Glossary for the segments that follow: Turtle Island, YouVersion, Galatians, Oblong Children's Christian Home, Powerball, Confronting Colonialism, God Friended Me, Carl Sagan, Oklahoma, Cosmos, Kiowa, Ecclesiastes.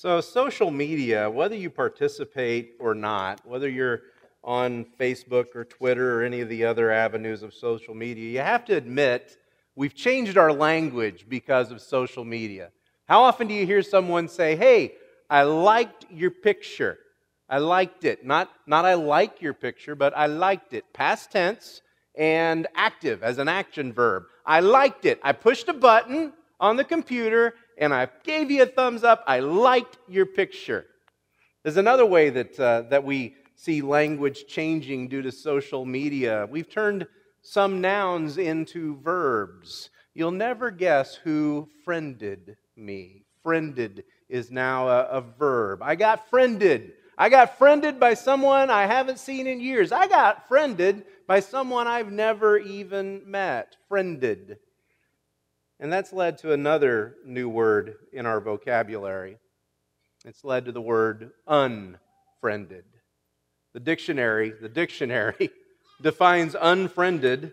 So social media, whether you participate or not, whether you're on Facebook or Twitter or any of the other avenues of social media, you have to admit we've changed our language because of social media. How often do you hear someone say, hey, I liked your picture. I liked it. Not I like your picture, but I liked it. Past tense and active as an action verb. I liked it. I pushed a button on the computer and I gave you a thumbs up. I liked your picture. There's another way that, we see language changing due to social media. We've turned some nouns into verbs. You'll never guess who friended me. Friended is now a verb. I got friended. I got friended by someone I haven't seen in years. I got friended by someone I've never even met. Friended. And that's led to another new word in our vocabulary. It's led to the word unfriended. The dictionary defines unfriended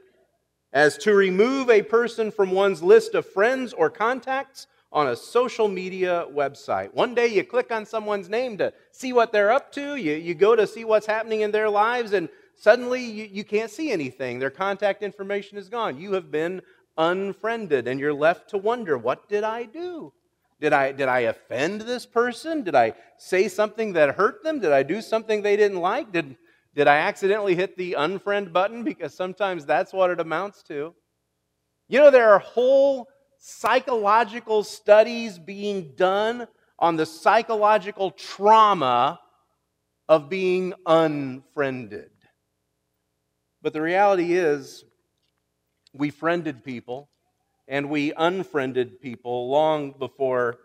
as to remove a person from one's list of friends or contacts on a social media website. One day you click on someone's name to see what they're up to. You go to see what's happening in their lives, and suddenly you can't see anything. Their contact information is gone. You have been unfriended, and you're left to wonder, what did I do? Did I offend this person? Did I say something that hurt them? Did I do something they didn't like? Did I accidentally hit the unfriend button? Because sometimes that's what it amounts to. You know, there are whole psychological studies being done on the psychological trauma of being unfriended. But the reality is, we friended people and we unfriended people long before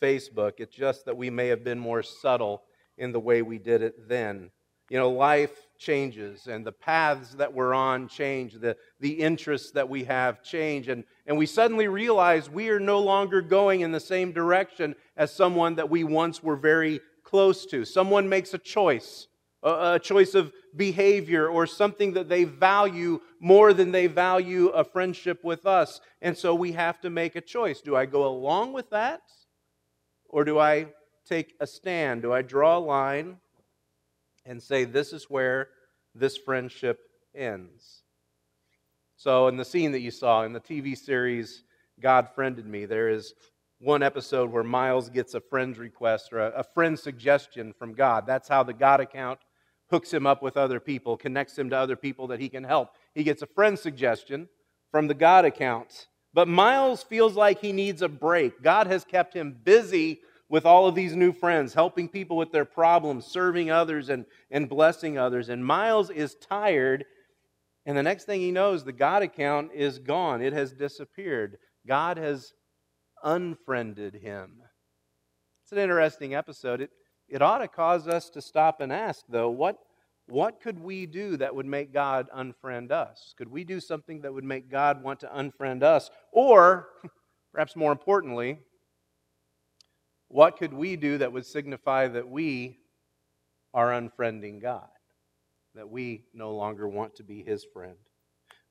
Facebook. It's just that we may have been more subtle in the way we did it then. You know, life changes and the paths that we're on change, the interests that we have change, and we suddenly realize we are no longer going in the same direction as someone that we once were very close to. Someone makes a choice of behavior or something that they value more than they value a friendship with us, and so we have to make a choice. Do I go along with that, or do I take a stand? Do I draw a line and say, this is where this friendship ends? So in the scene that you saw in the TV series God Friended Me, there is one episode where Miles gets a friend's request or a friend's suggestion from God. That's how the God account hooks him up with other people, connects him to other people that he can help. He gets a friend's suggestion from the God account. But Miles feels like he needs a break. God has kept him busy with all of these new friends, helping people with their problems, serving others and blessing others. And Miles is tired, and the next thing he knows, the God account is gone. It has disappeared. God has unfriended him. It's an interesting episode. It ought to cause us to stop and ask, though, what could we do that would make God unfriend us? Could we do something that would make God want to unfriend us? Or, perhaps more importantly, what could we do that would signify that we are unfriending God, that we no longer want to be His friend?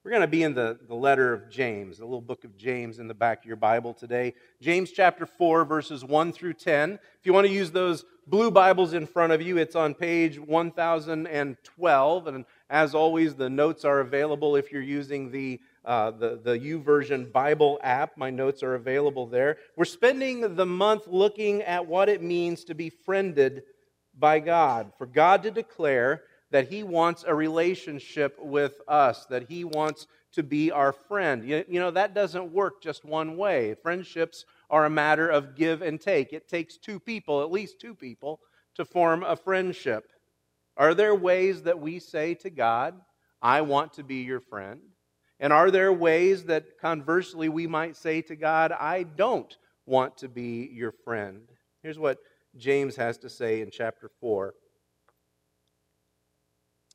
We're going to be in the letter of James, the little book of James in the back of your Bible today. James chapter 4, verses 1 through 10. If you want to use those blue Bibles in front of you, it's on page 1012. And as always, the notes are available if you're using the YouVersion Bible app. My notes are available there. We're spending the month looking at what it means to be friended by God, for God to declare that He wants a relationship with us, that He wants to be our friend. You know, that doesn't work just one way. Friendships are a matter of give and take. It takes two people, at least two people, to form a friendship. Are there ways that we say to God, I want to be your friend? And are there ways that, conversely, we might say to God, I don't want to be your friend? Here's what James has to say in chapter 4.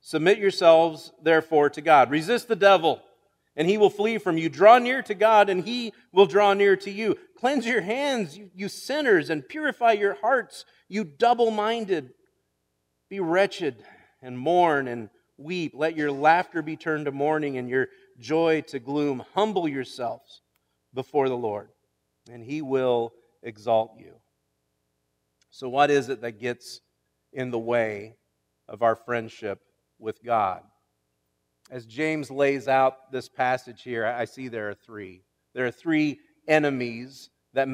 Submit yourselves, therefore, to God. Resist the devil, and he will flee from you. Draw near to God, and he will draw near to you. Cleanse your hands, you sinners, and purify your hearts, you double-minded. Be wretched, and mourn, and weep. Let your laughter be turned to mourning, and your joy to gloom. Humble yourselves before the Lord, and he will exalt you. So what is it that gets in the way of our friendship with God? As James lays out this passage here, I see there are three. There are three enemies that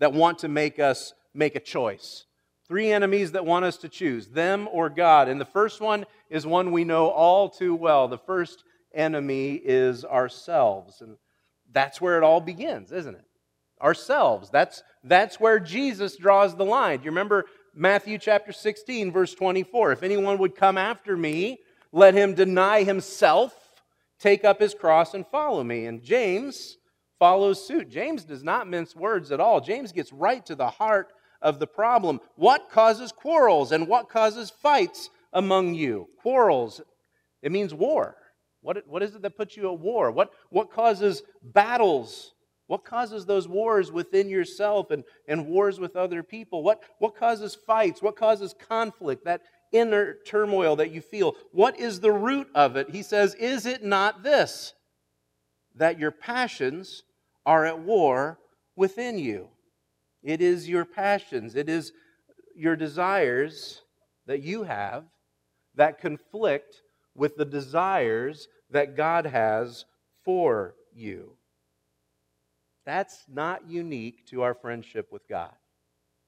want to make us make a choice. Three enemies that want us to choose, them or God. And the first one is one we know all too well. The first enemy is ourselves. And that's where it all begins, isn't it? Ourselves. That's where Jesus draws the line. Do you remember Matthew chapter 16, verse 24? If anyone would come after me, let him deny himself, take up his cross, and follow me. And James follows suit. James does not mince words at all. James gets right to the heart of the problem. What causes quarrels and what causes fights among you? Quarrels, it means war. What is it that puts you at war? What causes battles? What causes those wars within yourself and wars with other people? What causes fights? What causes conflict? That inner turmoil that you feel. What is the root of it? He says, is it not this, that your passions are at war within you? It is your passions, it is your desires that you have that conflict with the desires that God has for you. That's not unique to our friendship with God.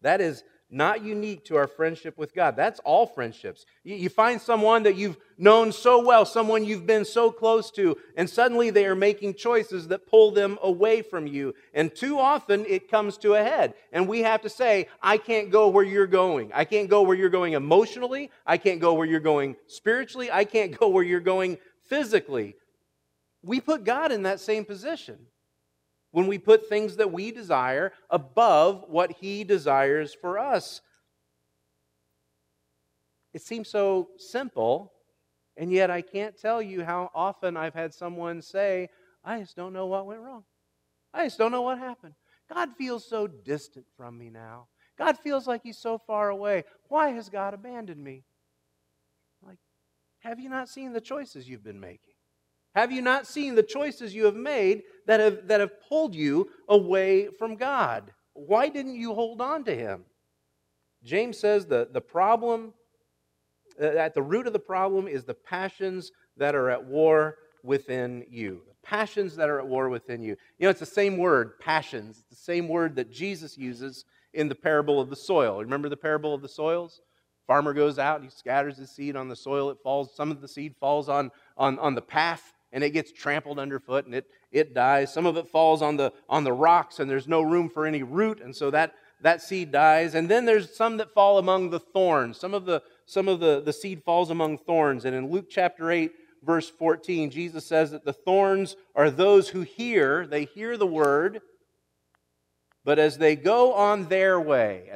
That is not unique to our friendship with God. That's all friendships. You find someone that you've known so well, someone you've been so close to, and suddenly they are making choices that pull them away from you. And too often it comes to a head. And we have to say, I can't go where you're going. I can't go where you're going emotionally. I can't go where you're going spiritually. I can't go where you're going physically. We put God in that same position when we put things that we desire above what He desires for us. It seems so simple, and yet I can't tell you how often I've had someone say, I just don't know what went wrong. I just don't know what happened. God feels so distant from me now. God feels like He's so far away. Why has God abandoned me? Like, have you not seen the choices you've been making? Have you not seen the choices you have made that have pulled you away from God? Why didn't you hold on to Him? James says the problem, at the root of the problem is the passions that are at war within you. Passions that are at war within you. You know, it's the same word, passions. It's the same word that Jesus uses in the parable of the soil. Remember the parable of the soils? Farmer goes out and he scatters his seed on the soil. It falls. Some of the seed falls on the path, and it gets trampled underfoot, and it dies. Some of it falls on the rocks, and there's no room for any root, and so that seed dies. And then there's some that fall among the thorns. Some of the seed falls among thorns. And in Luke chapter 8, verse 14, Jesus says that the thorns are those who hear. They hear the word, but as they go on their way,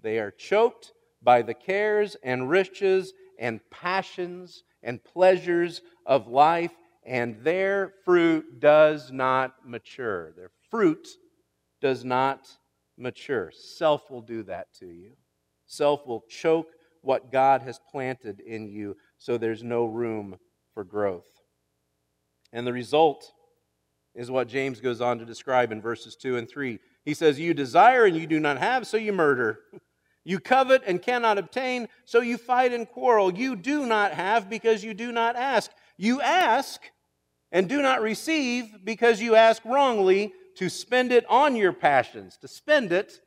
they are choked by the cares and riches and passions and pleasures of life, and their fruit does not mature. Their fruit does not mature. Self will do that to you. Self will choke what God has planted in you, so there's no room for growth. And the result is what James goes on to describe in verses 2 and 3. He says, you desire and you do not have, so you murder. You covet and cannot obtain, so you fight and quarrel. You do not have because you do not ask. You ask and do not receive because you ask wrongly to spend it on your passions, to spend it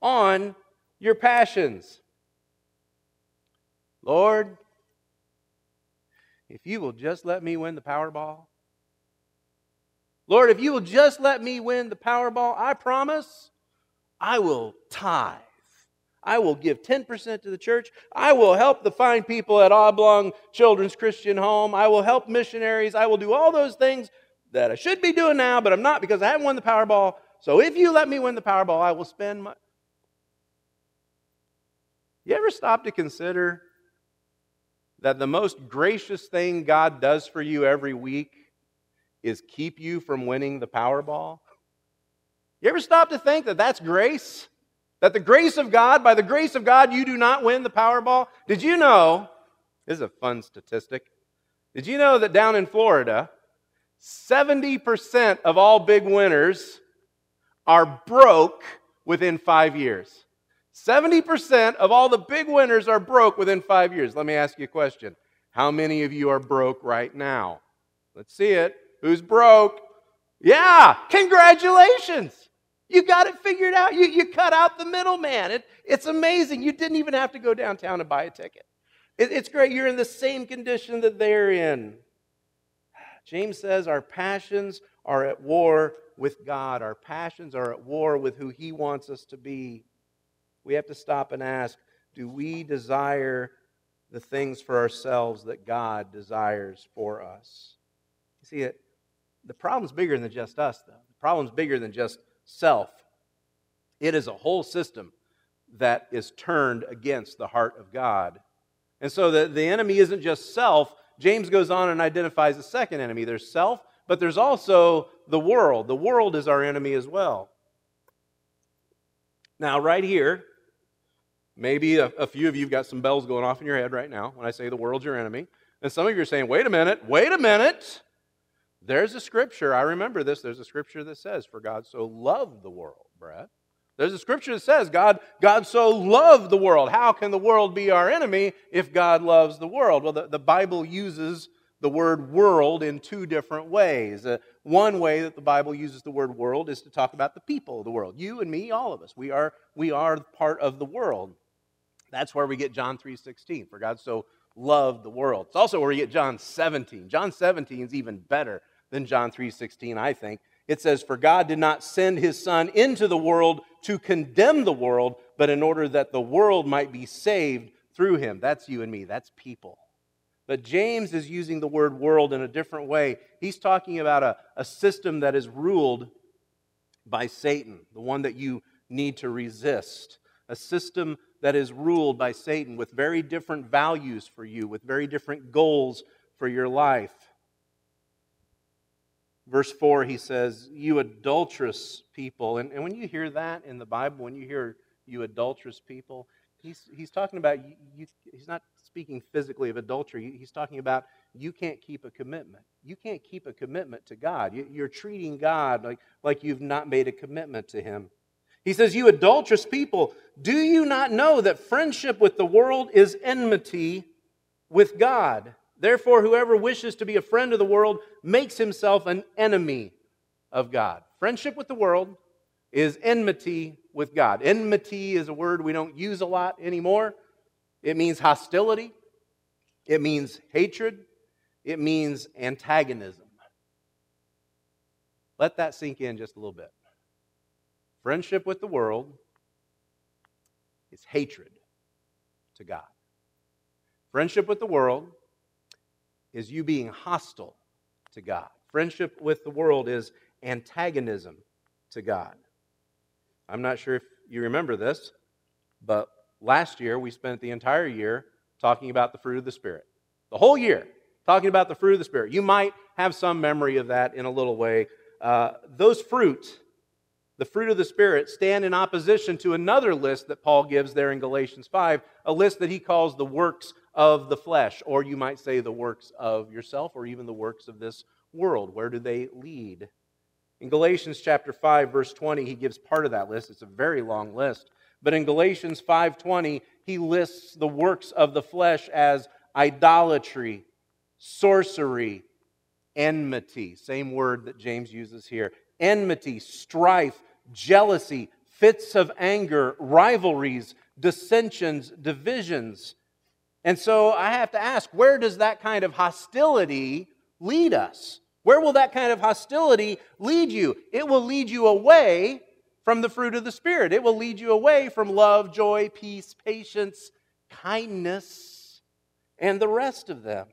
on your passions. Lord, if you will just let me win the Powerball. Lord, if you will just let me win the Powerball, I promise I will tithe. I will give 10% to the church. I will help the fine people at Oblong Children's Christian Home. I will help missionaries. I will do all those things that I should be doing now, but I'm not because I haven't won the Powerball. So if you let me win the Powerball, I will spend my... You ever stop to consider that the most gracious thing God does for you every week is keep you from winning the Powerball? You ever stop to think that that's grace? That the grace of God, by the grace of God, you do not win the Powerball? Did you know, this is a fun statistic, did you know that down in Florida, 70% of all big winners are broke within 5 years? 70% of all the big winners are broke within 5 years. Let me ask you a question. How many of you are broke right now? Let's see it. Who's broke? Yeah, congratulations. You got it figured out. You cut out the middleman. It's amazing. You didn't even have to go downtown and buy a ticket. It's great. You're in the same condition that they're in. James says our passions are at war with God. Our passions are at war with who He wants us to be. We have to stop and ask, do we desire the things for ourselves that God desires for us? You see, the problem's bigger than just us, though. The problem's bigger than just self. It is a whole system that is turned against the heart of God. And so the enemy isn't just self. James goes on and identifies a second enemy. There's self, but there's also the world. The world is our enemy as well. Now, right here, maybe a few of you have got some bells going off in your head right now when I say the world's your enemy. And some of you are saying, wait a minute. There's a scripture, I remember this, there's a scripture that says, for God so loved the world, Brett. There's a scripture that says, God so loved the world. How can the world be our enemy if God loves the world? Well, the Bible uses the word world in two different ways. One way that the Bible uses the word world is to talk about the people of the world. You and me, all of us, we are part of the world. That's where we get John 3:16, for God so loved the world. It's also where we get John 17. John 17 is even better than John 3:16, I think. It says, for God did not send His Son into the world to condemn the world, but in order that the world might be saved through Him. That's you and me. That's people. But James is using the word world in a different way. He's talking about a system that is ruled by Satan, the one that you need to resist. A system that is ruled by Satan with very different values for you, with very different goals for your life. Verse 4, he says, you adulterous people. And when you hear that in the Bible, when you hear you adulterous people, he's talking about, he's not speaking physically of adultery. He's talking about you can't keep a commitment. You can't keep a commitment to God. You're treating God like you've not made a commitment to Him. He says, you adulterous people, do you not know that friendship with the world is enmity with God? Therefore, whoever wishes to be a friend of the world makes himself an enemy of God. Friendship with the world is enmity with God. Enmity is a word we don't use a lot anymore. It means hostility. It means hatred. It means antagonism. Let that sink in just a little bit. Friendship with the world is hatred to God. Friendship with the world is you being hostile to God. Friendship with the world is antagonism to God. I'm not sure if you remember this, but last year we spent the entire year talking about the fruit of the Spirit. The whole year talking about the fruit of the Spirit. You might have some memory of that in a little way. Those fruit... The fruit of the Spirit stand in opposition to another list that Paul gives there in Galatians 5, a list that he calls the works of the flesh, or you might say the works of yourself, or even the works of this world. Where do they lead? In Galatians chapter 5, verse 20, he gives part of that list. It's a very long list. But in Galatians 5:20, he lists the works of the flesh as idolatry, sorcery, enmity. Same word that James uses here. enmity, strife, jealousy, fits of anger, rivalries, dissensions, divisions. And so I have to ask, where does that kind of hostility lead us? Where will that kind of hostility lead you? It will lead you away from the fruit of the Spirit. It will lead you away from love, joy, peace, patience, kindness, and the rest of them.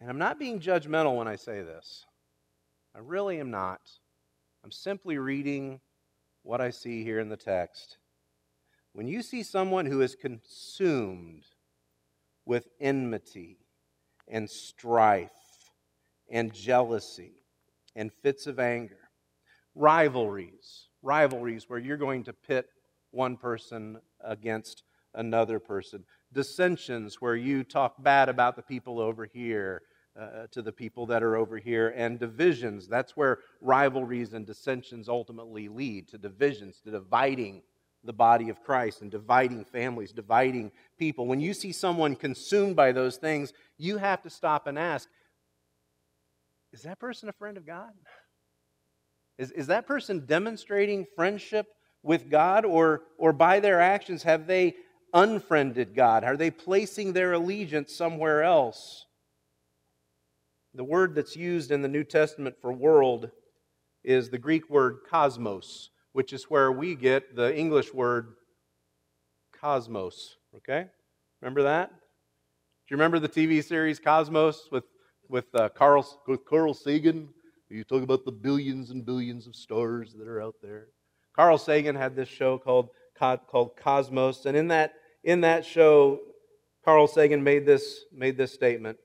And I'm not being judgmental when I say this. I really am not. I'm simply reading what I see here in the text. When you see someone who is consumed with enmity and strife and jealousy and fits of anger, rivalries where you're going to pit one person against another person, dissensions where you talk bad about the people over here to the people that are over here, and divisions. That's where rivalries and dissensions ultimately lead to divisions, to dividing the body of Christ and dividing families, dividing people. When you see someone consumed by those things, you have to stop and ask, is that person a friend of God? Is that person demonstrating friendship with God, or by their actions have they unfriended God? Are they placing their allegiance somewhere else? The word that's used in the New Testament for world is the Greek word cosmos, which is where we get the English word cosmos, okay? Remember that? Do you remember the TV series Cosmos with Carl Sagan? You talk about the billions and billions of stars that are out there. Carl Sagan had this show called Cosmos, and in that show, Carl Sagan made this statement.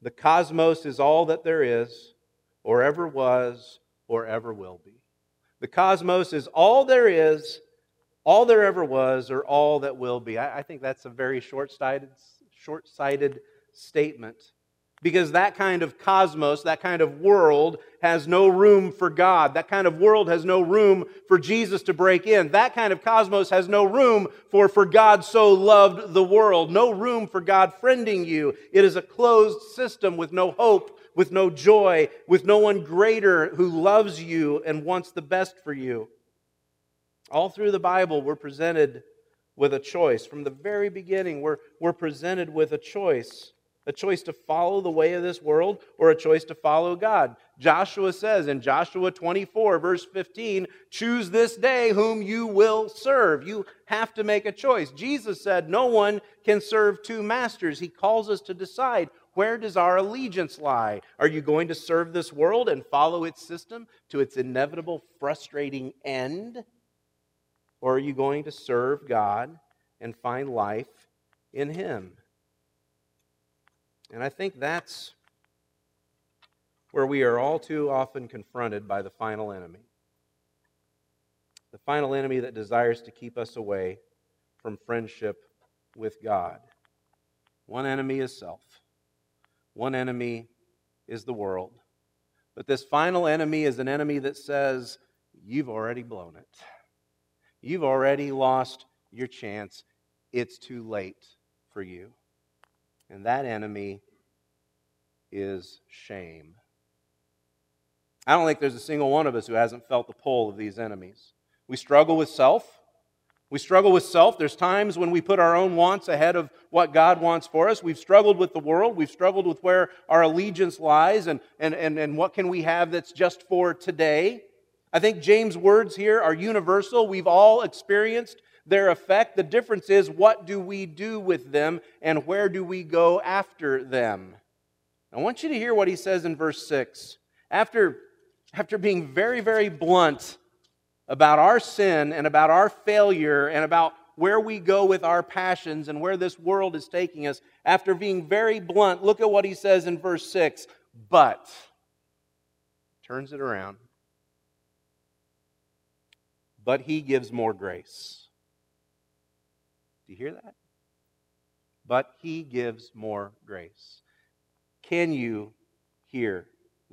The cosmos is all that there is, or ever was, or ever will be. The cosmos is all there is, all there ever was, or all that will be. I think that's a very short-sighted statement, because that kind of cosmos, that kind of world has no room for God. That kind of world has no room for Jesus to break in. That kind of cosmos has no room for God so loved the world. No room for God friending you. It is a closed system with no hope, with no joy, with no one greater who loves you and wants the best for you. All through the Bible, we're presented with a choice. From the very beginning, we're presented with a choice to follow the way of this world or a choice to follow God. Joshua says in Joshua 24, verse 15, choose this day whom you will serve. You have to make a choice. Jesus said no one can serve two masters. He calls us to decide, where does our allegiance lie? Are you going to serve this world and follow its system to its inevitable, frustrating end? Or are you going to serve God and find life in Him? And I think that's where we are all too often confronted by the final enemy. The final enemy that desires to keep us away from friendship with God. One enemy is self. One enemy is the world. But this final enemy is an enemy that says, you've already blown it. You've already lost your chance. It's too late for you. And that enemy is shame. I don't think there's a single one of us who hasn't felt the pull of these enemies. We struggle with self. We struggle with self. There's times when we put our own wants ahead of what God wants for us. We've struggled with the world. We've struggled with where our allegiance lies and what can we have that's just for today. I think James' words here are universal. We've all experienced their effect. The difference is, what do we do with them and where do we go after them? I want you to hear what he says in verse 6. After being very, very blunt about our sin and about our failure and about where we go with our passions and where this world is taking us, after being very blunt, look at what he says in verse 6. But, turns it around, but he gives more grace. Do you hear that? But he gives more grace. Can you hear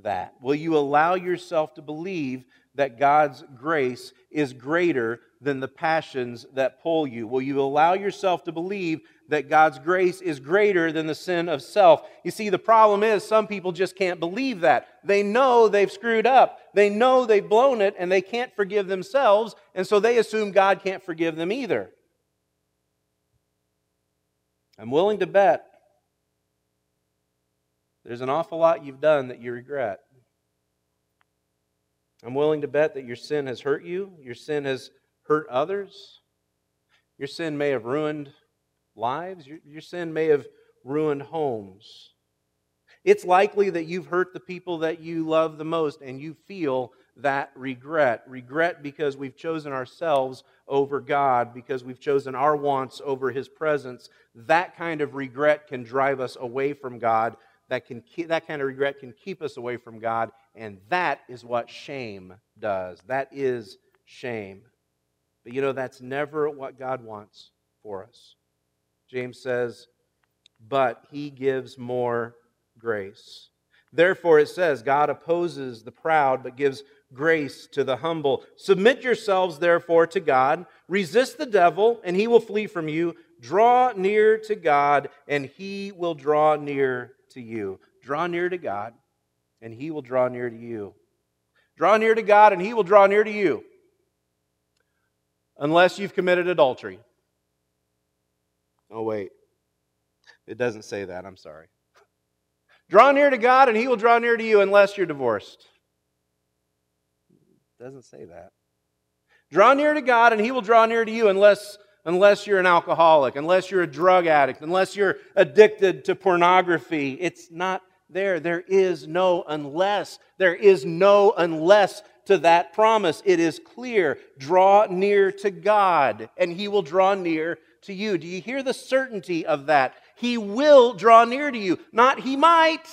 that? Will you allow yourself to believe that God's grace is greater than the passions that pull you? Will you allow yourself to believe that God's grace is greater than the sin of self? You see, the problem is some people just can't believe that. They know they've screwed up. They know they've blown it, and they can't forgive themselves, and so they assume God can't forgive them either. I'm willing to bet there's an awful lot you've done that you regret. I'm willing to bet that your sin has hurt you. Your sin has hurt others. Your sin may have ruined lives. Your sin may have ruined homes. It's likely that you've hurt the people that you love the most, and you feel that regret. Regret because we've chosen ourselves over God, because we've chosen our wants over His presence. That kind of regret can drive us away from God. That kind of regret can keep us away from God, and that is what shame does. That is shame. But you know, that's never what God wants for us. James says, but He gives more grace. Therefore, it says, God opposes the proud, but gives grace to the humble. Submit yourselves, therefore, to God. Resist the devil, and he will flee from you. Draw near to God, and He will draw near to you. Draw near to God, and He will draw near to you. Draw near to God, and He will draw near to you. Unless you've committed adultery. Oh, wait. It doesn't say that. I'm sorry. Draw near to God, and He will draw near to you unless you're divorced. It doesn't say that. Draw near to God, and He will draw near to you unless you're an alcoholic, unless you're a drug addict, unless you're addicted to pornography. It's not there. There is no unless. There is no unless to that promise. It is clear. Draw near to God, and He will draw near to you. Do you hear the certainty of that? He will draw near to you. Not He might.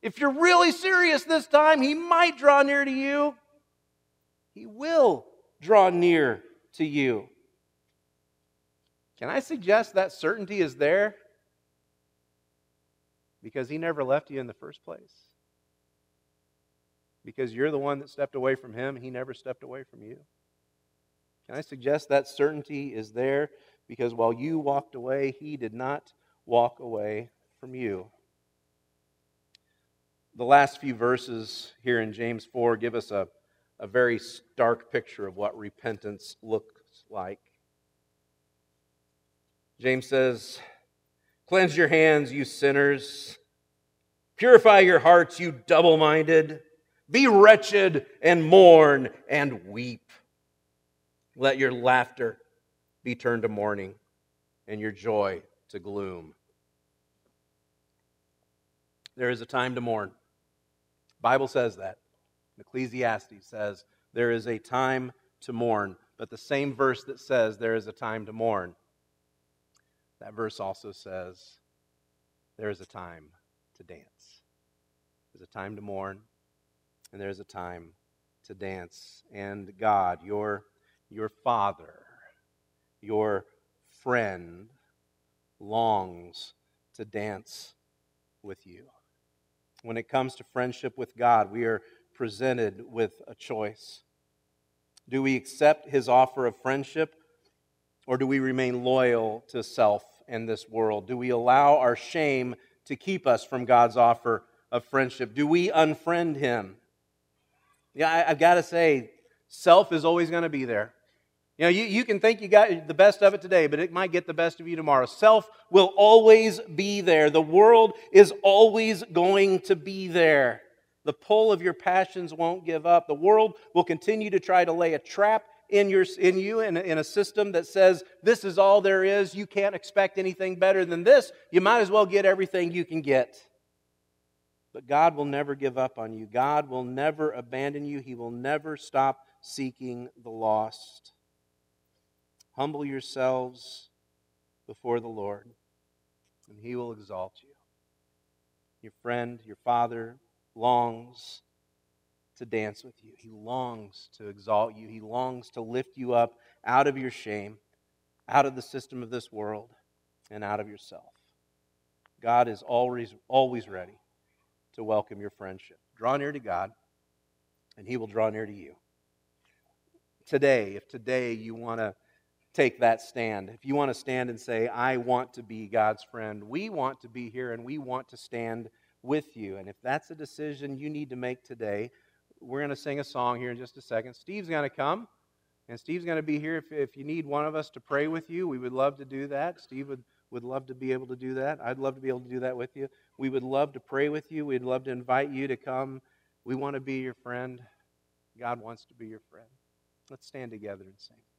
If you're really serious this time, He might draw near to you. He will draw near to you. Can I suggest that certainty is there? Because He never left you in the first place. Because you're the one that stepped away from Him, He never stepped away from you. Can I suggest that certainty is there? Because while you walked away, He did not walk away from you. The last few verses here in James 4 give us a very stark picture of what repentance looks like. James says, cleanse your hands, you sinners. Purify your hearts, you double-minded. Be wretched and mourn and weep. Let your laughter be turned to mourning and your joy to gloom. There is a time to mourn. The Bible says that. Ecclesiastes says there is a time to mourn. But the same verse that says there is a time to mourn, that verse also says there is a time to dance. There's a time to mourn, and there's a time to dance. And God, your Father, your friend, longs to dance with you. When it comes to friendship with God, we are presented with a choice. Do we accept His offer of friendship, or do we remain loyal to self and this world? Do we allow our shame to keep us from God's offer of friendship? Do we unfriend Him? Yeah, I've got to say, self is always going to be there. You know, you can think you got the best of it today, but it might get the best of you tomorrow. Self will always be there. The world is always going to be there. The pull of your passions won't give up. The world will continue to try to lay a trap in you in a system that says, this is all there is. You can't expect anything better than this. You might as well get everything you can get. But God will never give up on you. God will never abandon you. He will never stop seeking the lost. Humble yourselves before the Lord, and He will exalt you. Your friend, your Father, longs to dance with you. He longs to exalt you. He longs to lift you up out of your shame, out of the system of this world, and out of yourself. God is always ready to welcome your friendship. Draw near to God, and He will draw near to you. Today, if today you want to take that stand, if you want to stand and say, I want to be God's friend, we want to be here and we want to stand with you. And if that's a decision you need to make today, we're going to sing a song here in just a second. Steve's going to come, and Steve's going to be here. If you need one of us to pray with you, we would love to do that. Steve would love to be able to do that. I'd love to be able to do that with you. We would love to pray with you. We'd love to invite you to come. We want to be your friend. God wants to be your friend. Let's stand together and sing.